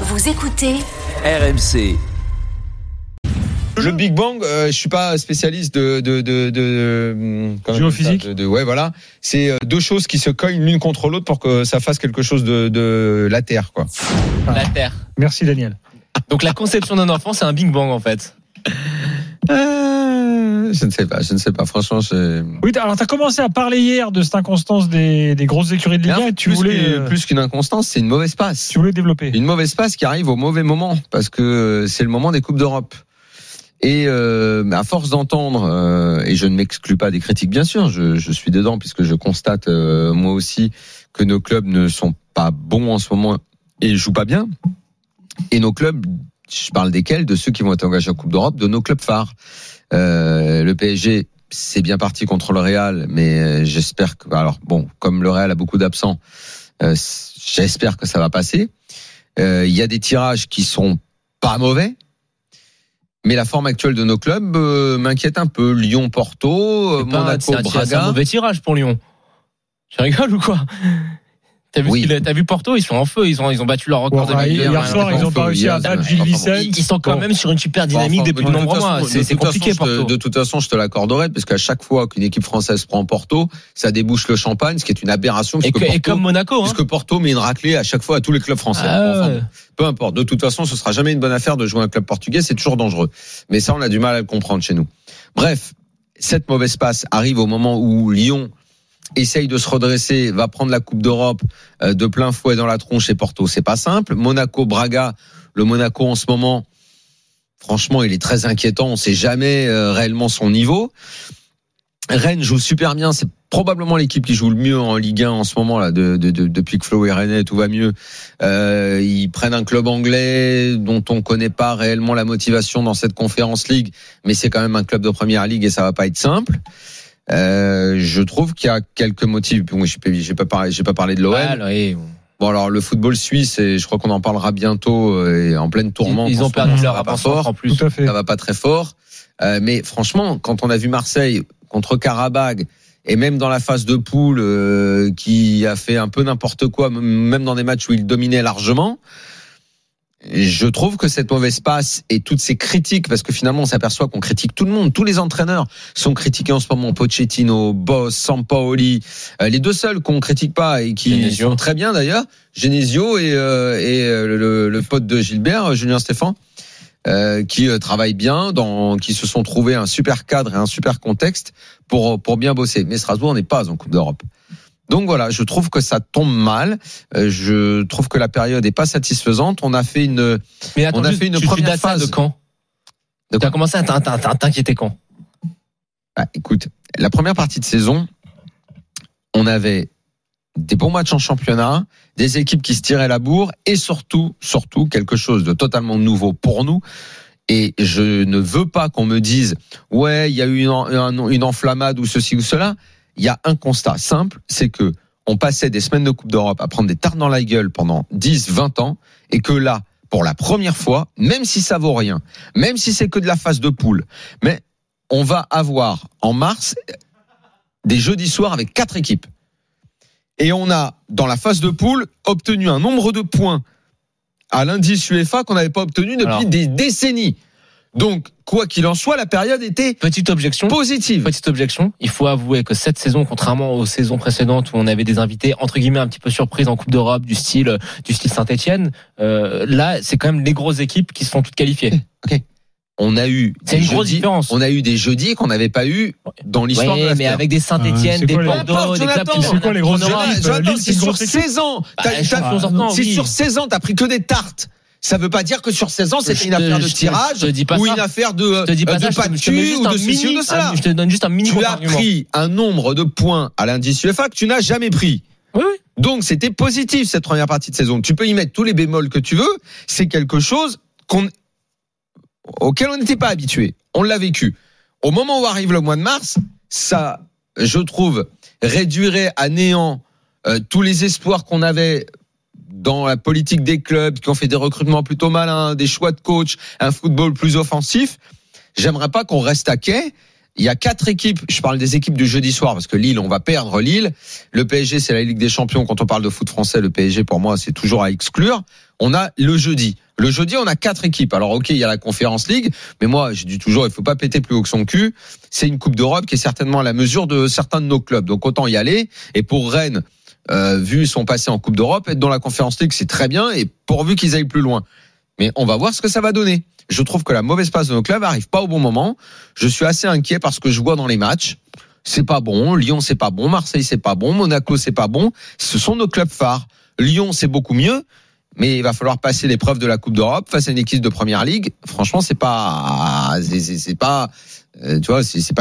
Vous écoutez RMC. Le Big Bang, je suis pas spécialiste de géophysique. Ouais, voilà. C'est deux choses qui se cognent l'une contre l'autre pour que ça fasse quelque chose de la Terre, quoi. La Terre. Merci Daniel. Donc la conception d'un enfant, c'est un Big Bang en fait. Je ne sais pas. Franchement, c'est... Oui, alors t'as commencé à parler hier de cette inconstance des grosses écuries de Ligue 1. Tu voulais plus qu'une inconstance, c'est une mauvaise passe. Tu voulais développer une mauvaise passe qui arrive au mauvais moment parce que c'est le moment des coupes d'Europe. Et à force d'entendre, et je ne m'exclus pas des critiques, bien sûr, je suis dedans puisque je constate moi aussi que nos clubs ne sont pas bons en ce moment et jouent pas bien. Et nos clubs, je parle desquels, de ceux qui vont être engagés en Coupe d'Europe, de nos clubs phares. Le PSG, c'est bien parti contre le Real, mais j'espère que, alors bon, comme le Real a beaucoup d'absents, j'espère que ça va passer. Il y a des tirages qui sont pas mauvais. Mais la forme actuelle de nos clubs m'inquiète un peu. Lyon, Porto, Monaco, Braga. C'est un mauvais tirage pour Lyon. Tu rigoles ou quoi? T'as vu Porto, ils sont en feu, ils ont battu leur record de Ligue 1. Hier soir, ils n'ont pas réussi à battre Gil Vicente. Ils sont quand même sur une super dynamique depuis de nombreux mois. C'est compliqué, Porto. De toute façon, je te l'accorderai, parce qu'à chaque fois qu'une équipe française prend Porto, ça débouche le champagne, ce qui est une aberration. Et comme Monaco. Parce que Porto met une raclée à chaque fois à tous les clubs français. Peu importe. De toute façon, ce sera jamais une bonne affaire de jouer un club portugais, c'est toujours dangereux. Mais ça, on a du mal à le comprendre chez nous. Bref, cette mauvaise passe arrive au moment où Lyon essaye de se redresser, va prendre la Coupe d'Europe de plein fouet dans la tronche et Porto, c'est pas simple. Monaco, Braga, le Monaco en ce moment, franchement, il est très inquiétant. On sait jamais réellement son niveau. Rennes joue super bien. C'est probablement l'équipe qui joue le mieux en Ligue 1 en ce moment là. Depuis que Flo et Rennes, tout va mieux. Ils prennent un club anglais dont on connaît pas réellement la motivation dans cette Conference League, mais c'est quand même un club de première ligue et ça va pas être simple. Je trouve qu'il y a quelques motifs. Bon, j'ai pas parlé de l'OM. Bon, alors le football suisse, et je crois qu'on en parlera bientôt, est en pleine tourmente. Ils ont perdu leur rapport en plus. Ça va pas très fort. Mais franchement, quand on a vu Marseille contre Karabag et même dans la phase de poule qui a fait un peu n'importe quoi, même dans des matchs où ils dominaient largement. Je trouve que cette mauvaise passe et toutes ces critiques, parce que finalement on s'aperçoit qu'on critique tout le monde, tous les entraîneurs sont critiqués en ce moment, Pochettino, Boss, Sampaoli, les deux seuls qu'on critique pas et qui Genesio. Sont très bien d'ailleurs, Genesio et le pote de Gilbert, Julien Stéphan, qui travaillent bien, qui se sont trouvés un super cadre et un super contexte pour bien bosser. Mais Strasbourg n'est pas en Coupe d'Europe. Donc voilà, je trouve que ça tombe mal. Je trouve que la période est pas satisfaisante. On a fait une, première phase de quand. T'as commencé à t'inquiéter quand? Écoute, la première partie de saison, on avait des bons matchs en championnat, des équipes qui se tiraient la bourre et surtout quelque chose de totalement nouveau pour nous. Et je ne veux pas qu'on me dise ouais, il y a eu une enflammade ou ceci ou cela. Il y a un constat simple, c'est que on passait des semaines de Coupe d'Europe à prendre des tartes dans la gueule pendant 10, 20 ans et que là, pour la première fois, même si ça vaut rien, même si c'est que de la phase de poule, mais on va avoir en mars des jeudis soirs avec 4 équipes. Et on a, dans la phase de poule, obtenu un nombre de points à l'indice UEFA qu'on n'avait pas obtenu depuis des décennies. Donc, quoi qu'il en soit, la période était positive. Petite objection, il faut avouer que cette saison, contrairement aux saisons précédentes où on avait des invités, entre guillemets, un petit peu surprises en Coupe d'Europe, du style Saint-Etienne, là, c'est quand même les grosses équipes qui se sont toutes qualifiées. Ok. On a eu des jeudis qu'on n'avait pas eu dans l'histoire de la mais avec des Saint-Etienne, des Bordeaux, des clubs qui sont quoi les grosses équipes. Si sur 16 ans, t'as pris que des tartes. Ça veut pas dire que sur 16 ans, c'était une affaire de tirage ou une affaire de pâture ou de ceci ou de cela. Je te donne juste un mini argument. Tu as pris un nombre de points à l'indice UEFA que tu n'as jamais pris. Oui. Donc c'était positif cette première partie de saison. Tu peux y mettre tous les bémols que tu veux, c'est quelque chose auquel on n'était pas habitué. On l'a vécu. Au moment où arrive le mois de mars, ça, je trouve, réduirait à néant tous les espoirs qu'on avait dans la politique des clubs, qui ont fait des recrutements plutôt malins, des choix de coach, un football plus offensif. J'aimerais pas qu'on reste à quai. Il y a 4 équipes, je parle des équipes du jeudi soir, parce que Lille, on va perdre Lille. Le PSG, c'est la Ligue des Champions. Quand on parle de foot français, le PSG, pour moi, c'est toujours à exclure. On a le jeudi. Le jeudi, on a 4 équipes. Alors, ok, il y a la Conference League, mais moi, je dis toujours, il faut pas péter plus haut que son cul. C'est une Coupe d'Europe qui est certainement à la mesure de certains de nos clubs. Donc, autant y aller. Et pour Rennes, vu son passé en Coupe d'Europe, être dans la Conference League, c'est très bien, et pourvu qu'ils aillent plus loin. Mais on va voir ce que ça va donner. Je trouve que la mauvaise passe de nos clubs n'arrive pas au bon moment. Je suis assez inquiet parce que je vois dans les matchs, c'est pas bon. Lyon, c'est pas bon. Marseille, c'est pas bon. Monaco, c'est pas bon. Ce sont nos clubs phares. Lyon, c'est beaucoup mieux, mais il va falloir passer l'épreuve de la Coupe d'Europe face à une équipe de Première Ligue. Franchement, c'est pas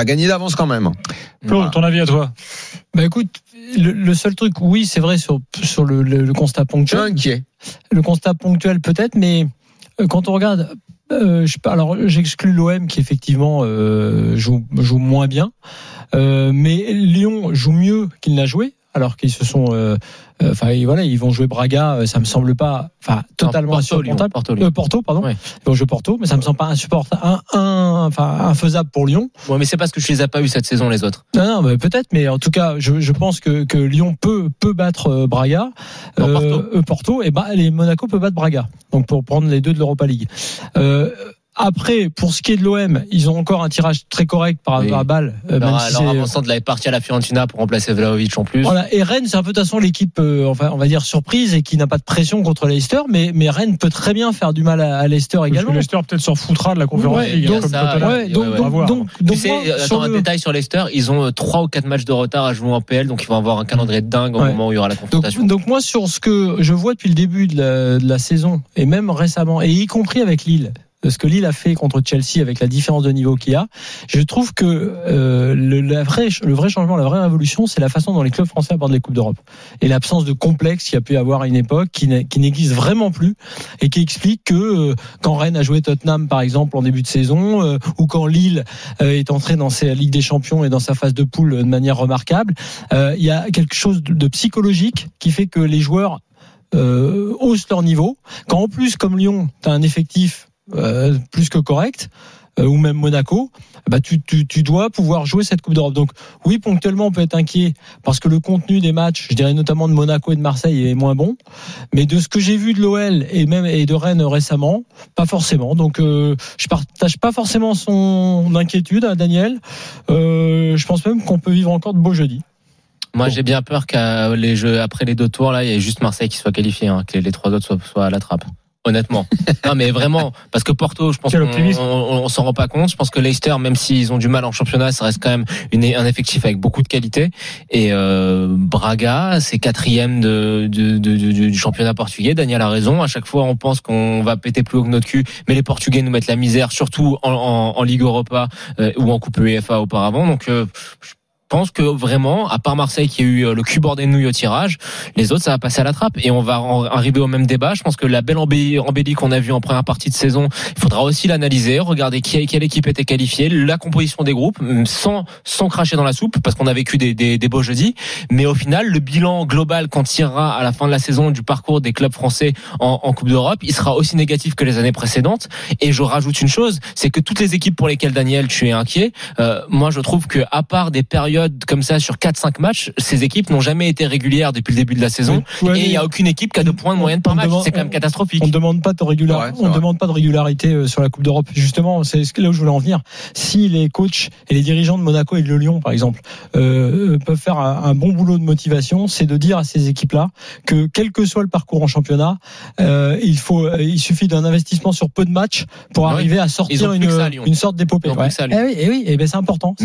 gagné d'avance quand même. Flo, ton avis à toi? Bah écoute, le seul truc, oui, c'est vrai sur le constat ponctuel. Inquiet. Le constat ponctuel peut-être, mais quand on regarde. Alors j'exclus l'OM qui effectivement joue moins bien, mais Lyon joue mieux qu'il n'a joué, alors qu'ils se sont ils vont jouer Braga, ça me semble pas totalement insupportable. Porto, pardon. Ouais. Ils vont jouer Porto, mais ça me semble pas infaisable pour Lyon. Ouais, mais c'est parce que je les ai pas eu cette saison les autres. Non, mais peut-être, mais en tout cas, je pense que Lyon peut battre Braga, Porto, et les Monaco peut battre Braga. Donc pour prendre les deux de l'Europa League. Après, pour ce qui est de l'OM, ils ont encore un tirage très correct par rapport à Bâle. Leur avant-centre l'avait parti à la Fiorentina pour remplacer Vlahovic en plus. Voilà. Et Rennes, c'est un peu de toute façon l'équipe, on va dire surprise et qui n'a pas de pression contre Leicester, mais Rennes peut très bien faire du mal à Leicester également. Parce que Leicester peut-être s'en foutra de la Conference League. Un détail sur Leicester, ils ont 3 ou 4 matchs de retard à jouer en PL, donc ils vont avoir un calendrier de dingue au moment où il y aura la confrontation. Donc moi, sur ce que je vois depuis le début de la saison et même récemment, et y compris avec Lille. Ce que Lille a fait contre Chelsea avec la différence de niveau qu'il y a, je trouve que le vrai changement, la vraie révolution, c'est la façon dont les clubs français abordent les Coupes d'Europe. Et l'absence de complexe qu'il y a pu avoir à une époque, qui n'existe vraiment plus, et qui explique que quand Rennes a joué Tottenham, par exemple, en début de saison, ou quand Lille est entré dans sa Ligue des Champions et dans sa phase de poule de manière remarquable, il y a quelque chose de psychologique qui fait que les joueurs haussent leur niveau. Quand en plus, comme Lyon, tu as un effectif plus que correct, ou même Monaco, bah tu dois pouvoir jouer cette Coupe d'Europe. Donc oui, ponctuellement on peut être inquiet parce que le contenu des matchs, je dirais notamment de Monaco et de Marseille, est moins bon. Mais de ce que j'ai vu de l'OL et de Rennes récemment, pas forcément. Donc je partage pas forcément son inquiétude, hein, Daniel. Je pense même qu'on peut vivre encore de beaux jeudis. Moi, j'ai bien peur qu'après les 2 tours là, il y ait juste Marseille qui soit qualifié, hein, que les 3 autres soient à la trappe. Honnêtement. Non, mais vraiment, parce que Porto, je pense qu'on s'en rend pas compte. Je pense que Leicester, même s'ils ont du mal en championnat, ça reste quand même un effectif avec beaucoup de qualité. Et Braga, c'est 4e du championnat portugais. Daniel a raison. À chaque fois, on pense qu'on va péter plus haut que notre cul, mais les Portugais nous mettent la misère, surtout en Ligue Europa ou en Coupe UEFA auparavant. Donc, je pense que vraiment, à part Marseille qui a eu le cul bordé de nouilles au tirage, les autres ça va passer à la trappe et on va arriver au même débat. Je pense que la belle embellie qu'on a vue en première partie de saison, il faudra aussi l'analyser, regarder quelle équipe était qualifiée, la composition des groupes, sans cracher dans la soupe parce qu'on a vécu des beaux jeudis. Mais au final, le bilan global qu'on tirera à la fin de la saison du parcours des clubs français en Coupe d'Europe, il sera aussi négatif que les années précédentes. Et je rajoute une chose, c'est que toutes les équipes pour lesquelles Daniel tu es inquiet, moi je trouve que à part des périodes comme ça sur 4-5 matchs, ces équipes n'ont jamais été régulières depuis le début de la saison et il n'y a aucune équipe qui a 2 points de moyenne par match. C'est quand même catastrophique. On ne demande pas de régularité sur la Coupe d'Europe. Justement, c'est là où je voulais en venir. Si les coachs et les dirigeants de Monaco et de Lyon, par exemple, peuvent faire un bon boulot de motivation, c'est de dire à ces équipes-là que quel que soit le parcours en championnat, il suffit d'un investissement sur peu de matchs pour arriver à sortir une sorte d'épopée. Et c'est important.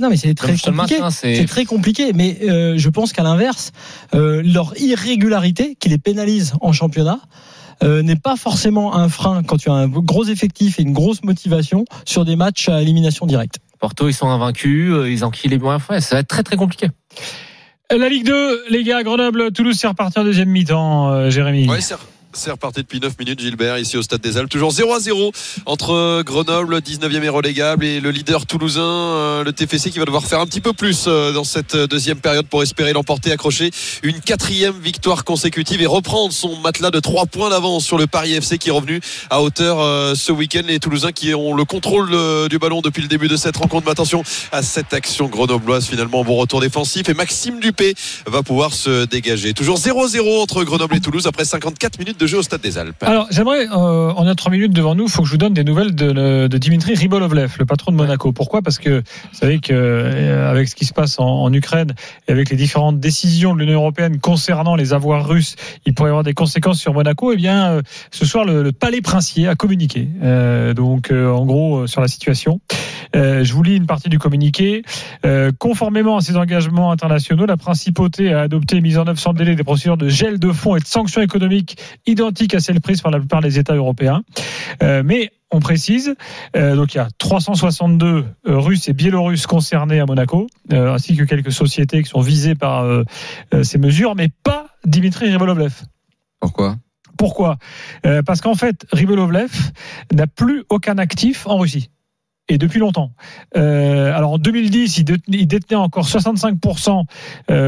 Non, mais c'est très compliqué. C'est très compliqué. Mais je pense qu'à l'inverse, leur irrégularité qui les pénalise en championnat n'est pas forcément un frein quand tu as un gros effectif et une grosse motivation sur des matchs à élimination directe. Porto, ils sont invaincus, ils enquillent les points. Ça va être très très compliqué. La Ligue 2, les gars, Grenoble, Toulouse, c'est reparti en deuxième mi-temps, Jérémy. Ouais, c'est reparti depuis 9 minutes, Gilbert, ici au Stade des Alpes. Toujours 0-0 entre Grenoble, 19e et relégable, et le leader toulousain, le TFC, qui va devoir faire un petit peu plus dans cette deuxième période pour espérer l'emporter, accrocher une quatrième victoire consécutive et reprendre son matelas de 3 points d'avance sur le Paris FC, qui est revenu à hauteur ce week-end. Les Toulousains qui ont le contrôle du ballon depuis le début de cette rencontre. Mais attention à cette action grenobloise, finalement, bon retour défensif, et Maxime Dupé va pouvoir se dégager. Toujours 0-0 entre Grenoble et Toulouse après 54 minutes de jeu au Stade des Alpes. Alors, j'aimerais, on a 3 minutes devant nous, il faut que je vous donne des nouvelles de Dmitri Rybolovlev, le patron de Monaco. Pourquoi ? Parce que, vous savez qu'avec ce qui se passe en Ukraine et avec les différentes décisions de l'Union Européenne concernant les avoirs russes, il pourrait y avoir des conséquences sur Monaco. Eh bien, ce soir, le palais princier a communiqué. En gros, sur la situation. Je vous lis une partie du communiqué. Conformément à ses engagements internationaux, la principauté a adopté et mis en œuvre sans délai des procédures de gel de fonds et de sanctions économiques identiques à celles prises par la plupart des États européens. Mais on précise, donc il y a 362 Russes et Biélorusses concernés à Monaco, ainsi que quelques sociétés qui sont visées par ces mesures, mais pas Dmitri Rybolovlev. Pourquoi ? Parce qu'en fait, Rybolovlev n'a plus aucun actif en Russie. Et depuis longtemps. Alors en 2010, il détenait encore 65%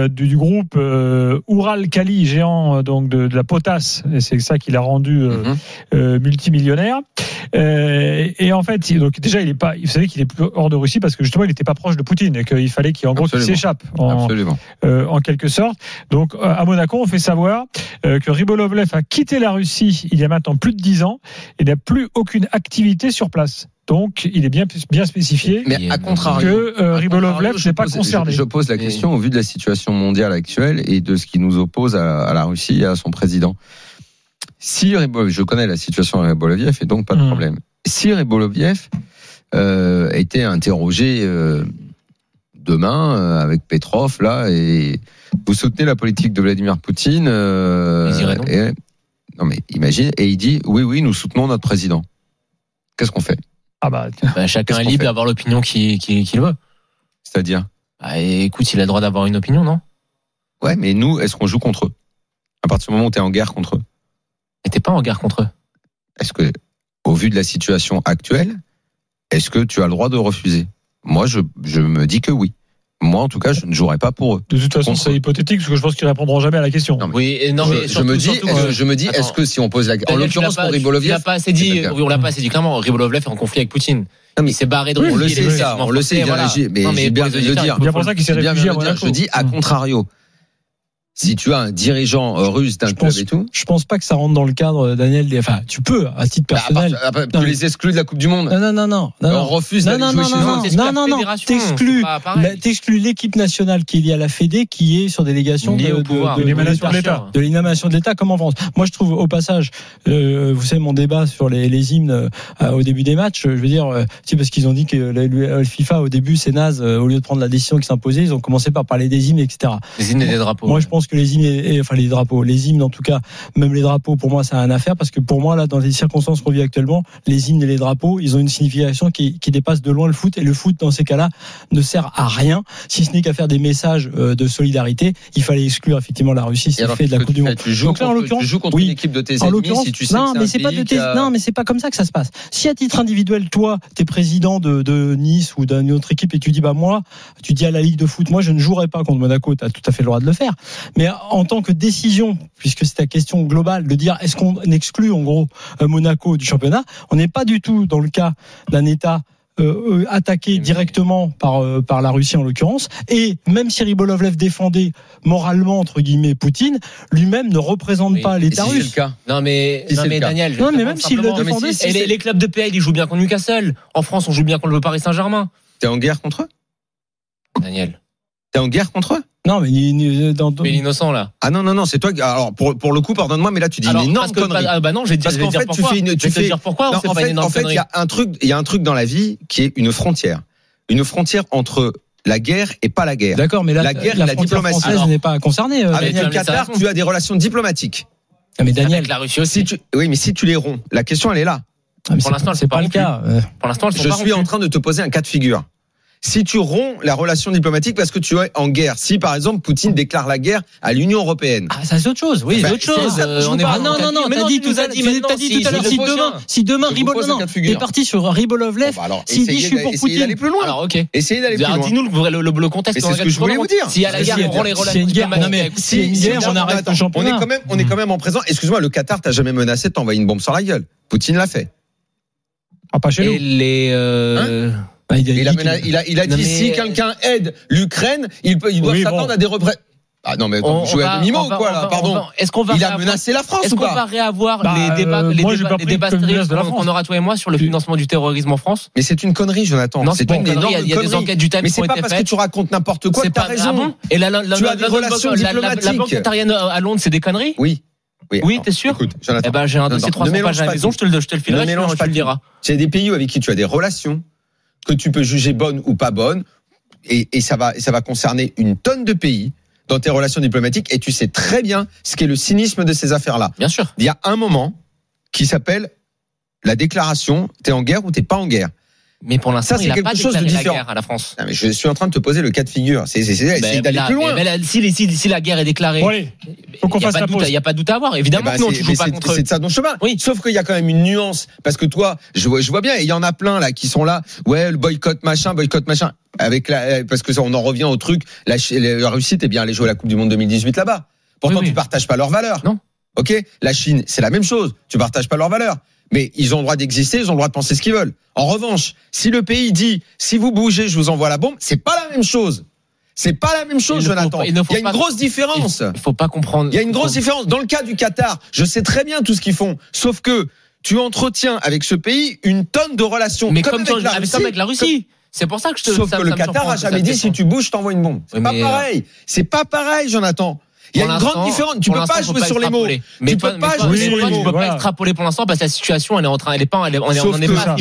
du groupe Ural-Kali, géant donc de la potasse. Et c'est ça qui l'a rendu multimillionnaire. Et en fait, donc déjà, il est pas. Vous savez qu'il est plus hors de Russie parce que justement, il n'était pas proche de Poutine et qu'il fallait qu'il s'échappe en quelque sorte. Donc à Monaco, on fait savoir que Rybolovlev a quitté la Russie il y a maintenant plus de 10 ans et n'a plus aucune activité sur place. Donc, il est bien spécifié mais à contrario, que Rybolovlev n'est pas concerné. Je pose la question au vu de la situation mondiale actuelle et de ce qui nous oppose à la Russie et à son président. Si je connais la situation de Rybolovlev et donc pas de problème. Si Rybolovlev était interrogé demain avec Petrov, là, et vous soutenez la politique de Vladimir Poutine non mais imagine, et il dit oui, nous soutenons notre président. Qu'est-ce qu'on fait ? Ah bah, chacun est libre d'avoir l'opinion qu'il veut. C'est-à-dire ? Écoute, il a le droit d'avoir une opinion, non ? Ouais, mais nous, est-ce qu'on joue contre eux ? À partir du moment où t'es en guerre contre eux. Et t'es pas en guerre contre eux. Est-ce que, au vu de la situation actuelle, est-ce que tu as le droit de refuser ? Moi, je me dis que oui. Moi, en tout cas, je ne jouerai pas pour eux. De toute façon, c'est hypothétique, parce que je pense qu'ils répondront jamais à la question. Non, mais je me dis, est-ce que si on pose la question, en l'occurrence pour Rybolovlev, on l'a pas assez dit clairement. Rybolovlev est en conflit avec Poutine. Non, mais il s'est barré de Russie. On le sait, mais bien de le dire. C'est pour ça qu'il s'est réfugié à Monaco. Je dis à contrario. Si tu as un dirigeant russe d'un club et tout, je pense pas que ça rentre dans le cadre, Daniel. Enfin, tu peux à titre personnel. Tu les exclus de la Coupe du Monde. Non. On refuse d'aller jouer chez eux. Non. T'exclus l'équipe nationale qui est liée à la Fédé, qui est sur délégation de l'émanation de l'État, comme en France. Moi, je trouve au passage, vous savez mon débat sur les hymnes au début des matchs. Je veux dire, c'est parce qu'ils ont dit que la FIFA au début c'est naze. Au lieu de prendre la décision qui s'imposait, ils ont commencé par parler des hymnes, etc. Les hymnes et des drapeaux. Moi, je pense que les hymnes, les drapeaux, les hymnes en tout cas, même les drapeaux, pour moi, ça a un affaire parce que pour moi, là, dans les circonstances qu'on vit actuellement, les hymnes et les drapeaux, ils ont une signification qui dépasse de loin le foot et le foot, dans ces cas-là, ne sert à rien si ce n'est qu'à faire des messages de solidarité. Il fallait exclure effectivement la Russie, c'est fait de la Coupe du Monde. Donc là, en l'occurrence, tu joues contre une équipe de tes ennemis si tu sais non, mais c'est pas comme ça que ça se passe. Si à titre individuel, toi, t'es président de Nice ou d'une autre équipe et tu dis, tu dis à la Ligue de foot, moi, je ne jouerai pas contre Monaco, t'as tout à fait le droit de le faire. Mais en tant que décision, puisque c'est ta question globale, de dire est-ce qu'on exclut en gros Monaco du championnat, on n'est pas du tout dans le cas d'un État attaqué directement par la Russie en l'occurrence. Et même si Rybolovlev défendait moralement entre guillemets Poutine, lui-même ne représente pas l'État russe. C'est le cas. Non mais Daniel. Non mais même s'il le défendait. Les clubs de PL ils jouent bien contre Newcastle. En France on joue bien contre le Paris Saint-Germain. T'es en guerre contre eux, Daniel. T'es en guerre contre eux? Non, mais l'innocent, là. Ah, non, c'est toi. Alors, pour le coup, pardonne-moi, mais là, tu dis une énorme connerie. En fait, il y a un truc dans la vie qui est une frontière. Une frontière entre la guerre et pas la guerre. D'accord, mais là, la guerre et la diplomatie. La française n'est pas concernée. Avec le Qatar, tu as des relations diplomatiques. Mais Daniel. Avec la Russie aussi. Oui, mais si tu les romps, la question, elle est là. Pour l'instant, c'est pas le cas. Je suis en train de te poser un cas de figure. si tu romps la relation diplomatique parce que tu es en guerre. Si, par exemple, Poutine déclare la guerre à l'Union européenne. Ah, ça, c'est autre chose. Oui, c'est autre chose. T'as dit tout à l'heure, si demain, t'es parti sur Rybolovlev, s'il dit je suis pour Poutine. Essayez d'aller plus loin. Dis-nous le contexte. C'est ce que je voulais vous dire. Si à la guerre, on prend les relations diplomatiques. Si il y a une guerre, on arrête le championnat. On est quand même en présent. Excuse-moi, le Qatar t'a jamais menacé de t'envoyer une bombe sur la gueule. Poutine l'a fait. Ah, pas chez nous. Il a dit si quelqu'un aide l'Ukraine, il doit s'attendre à des représailles. Ah non, mais attends, jouer à demi-mot quoi là, pardon. Il a menacé la France ou pas ? Est-ce qu'on va réavoir les débats stériles qu'on aura toi et moi sur le financement du terrorisme en France ? Mais c'est une connerie, Jonathan. Non, c'est pas une connerie. Il y a des enquêtes du TAP qui ont été faites. Mais c'est pas parce que tu racontes n'importe quoi que t'as raison. Et la banque qatarienne à Londres, c'est des conneries ? Oui, t'es sûr ? Écoute, Jonathan. Eh ben, j'ai un dossier 300 pages à la maison, je te le filerai, tu le diras. C'est des pays avec qui tu as des relations que tu peux juger bonnes ou pas bonnes, et ça va concerner une tonne de pays dans tes relations diplomatiques, et tu sais très bien ce qu'est le cynisme de ces affaires-là. Bien sûr. Il y a un moment qui s'appelle la déclaration « t'es en guerre ou t'es pas en guerre ». Mais pour l'instant, ça, il n'a pas déclaré la guerre à la France. Non, mais je suis en train de te poser le cas de figure. C'est d'aller plus loin. Si la guerre est déclarée, il n'y a pas de doute à avoir. Évidemment, tu joues pas contre. C'est de ça dont je parle. Oui. Sauf qu'il y a quand même une nuance. Parce que toi, je vois bien, il y en a plein là qui sont là. Ouais, le boycott machin. Parce que ça, on en revient au truc. La Russie, t'es bien allée jouer à la Coupe du Monde 2018 là-bas. Pourtant, tu partages pas leurs valeurs. Non. Ok. La Chine, c'est la même chose. Tu partages pas leurs valeurs. Mais ils ont le droit d'exister, ils ont le droit de penser ce qu'ils veulent. En revanche, si le pays dit « si vous bougez, je vous envoie la bombe », c'est pas la même chose. C'est pas la même chose, Jonathan. Il y a une grosse différence. Il faut pas comprendre. Il y a une grosse différence. Dans le cas du Qatar, je sais très bien tout ce qu'ils font. Sauf que tu entretiens avec ce pays une tonne de relations. Mais comme avec la Russie. C'est pour ça que je te... Sauf que le Qatar a jamais dit « si tu bouges, je t'envoie une bombe ». C'est pas pareil. C'est pas pareil, Jonathan. Il y a une grande différence. Tu peux pas jouer sur les mots. Tu peux pas extrapoler pour l'instant parce que la situation elle est pas à niveau d'escalade.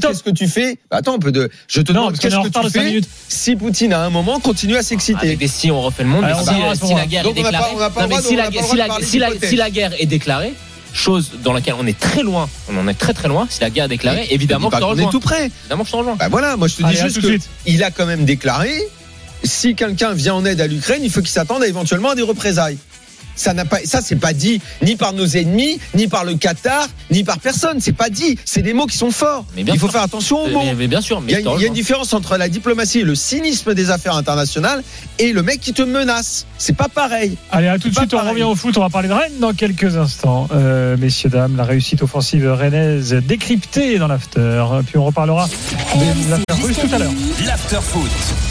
Qu'est-ce que tu fais ? Qu'est-ce que tu fais si Poutine à un moment continue à s'exciter ? Avec des si on refait le monde. Si la guerre est déclarée, si la guerre est déclarée, chose dans laquelle on est très loin, on en est très très loin. Si la guerre est déclarée, évidemment que je te rejoins. On est tout près. Évidemment, je te rejoins. Voilà, moi je te dis juste qu'il a quand même déclaré. Si quelqu'un vient en aide à l'Ukraine, il faut qu'il s'attende éventuellement à des représailles. Ça, c'est pas dit ni par nos ennemis, ni par le Qatar, ni par personne. C'est pas dit. C'est des mots qui sont forts. Il faut faire attention aux mots. Il y a une différence entre la diplomatie et le cynisme des affaires internationales et le mec qui te menace. C'est pas pareil. Allez, à tout de suite, on revient au foot. On va parler de Rennes dans quelques instants. Messieurs, dames, la réussite offensive rennaise décryptée dans l'after. Puis on reparlera de l'after foot tout à l'heure. L'after foot.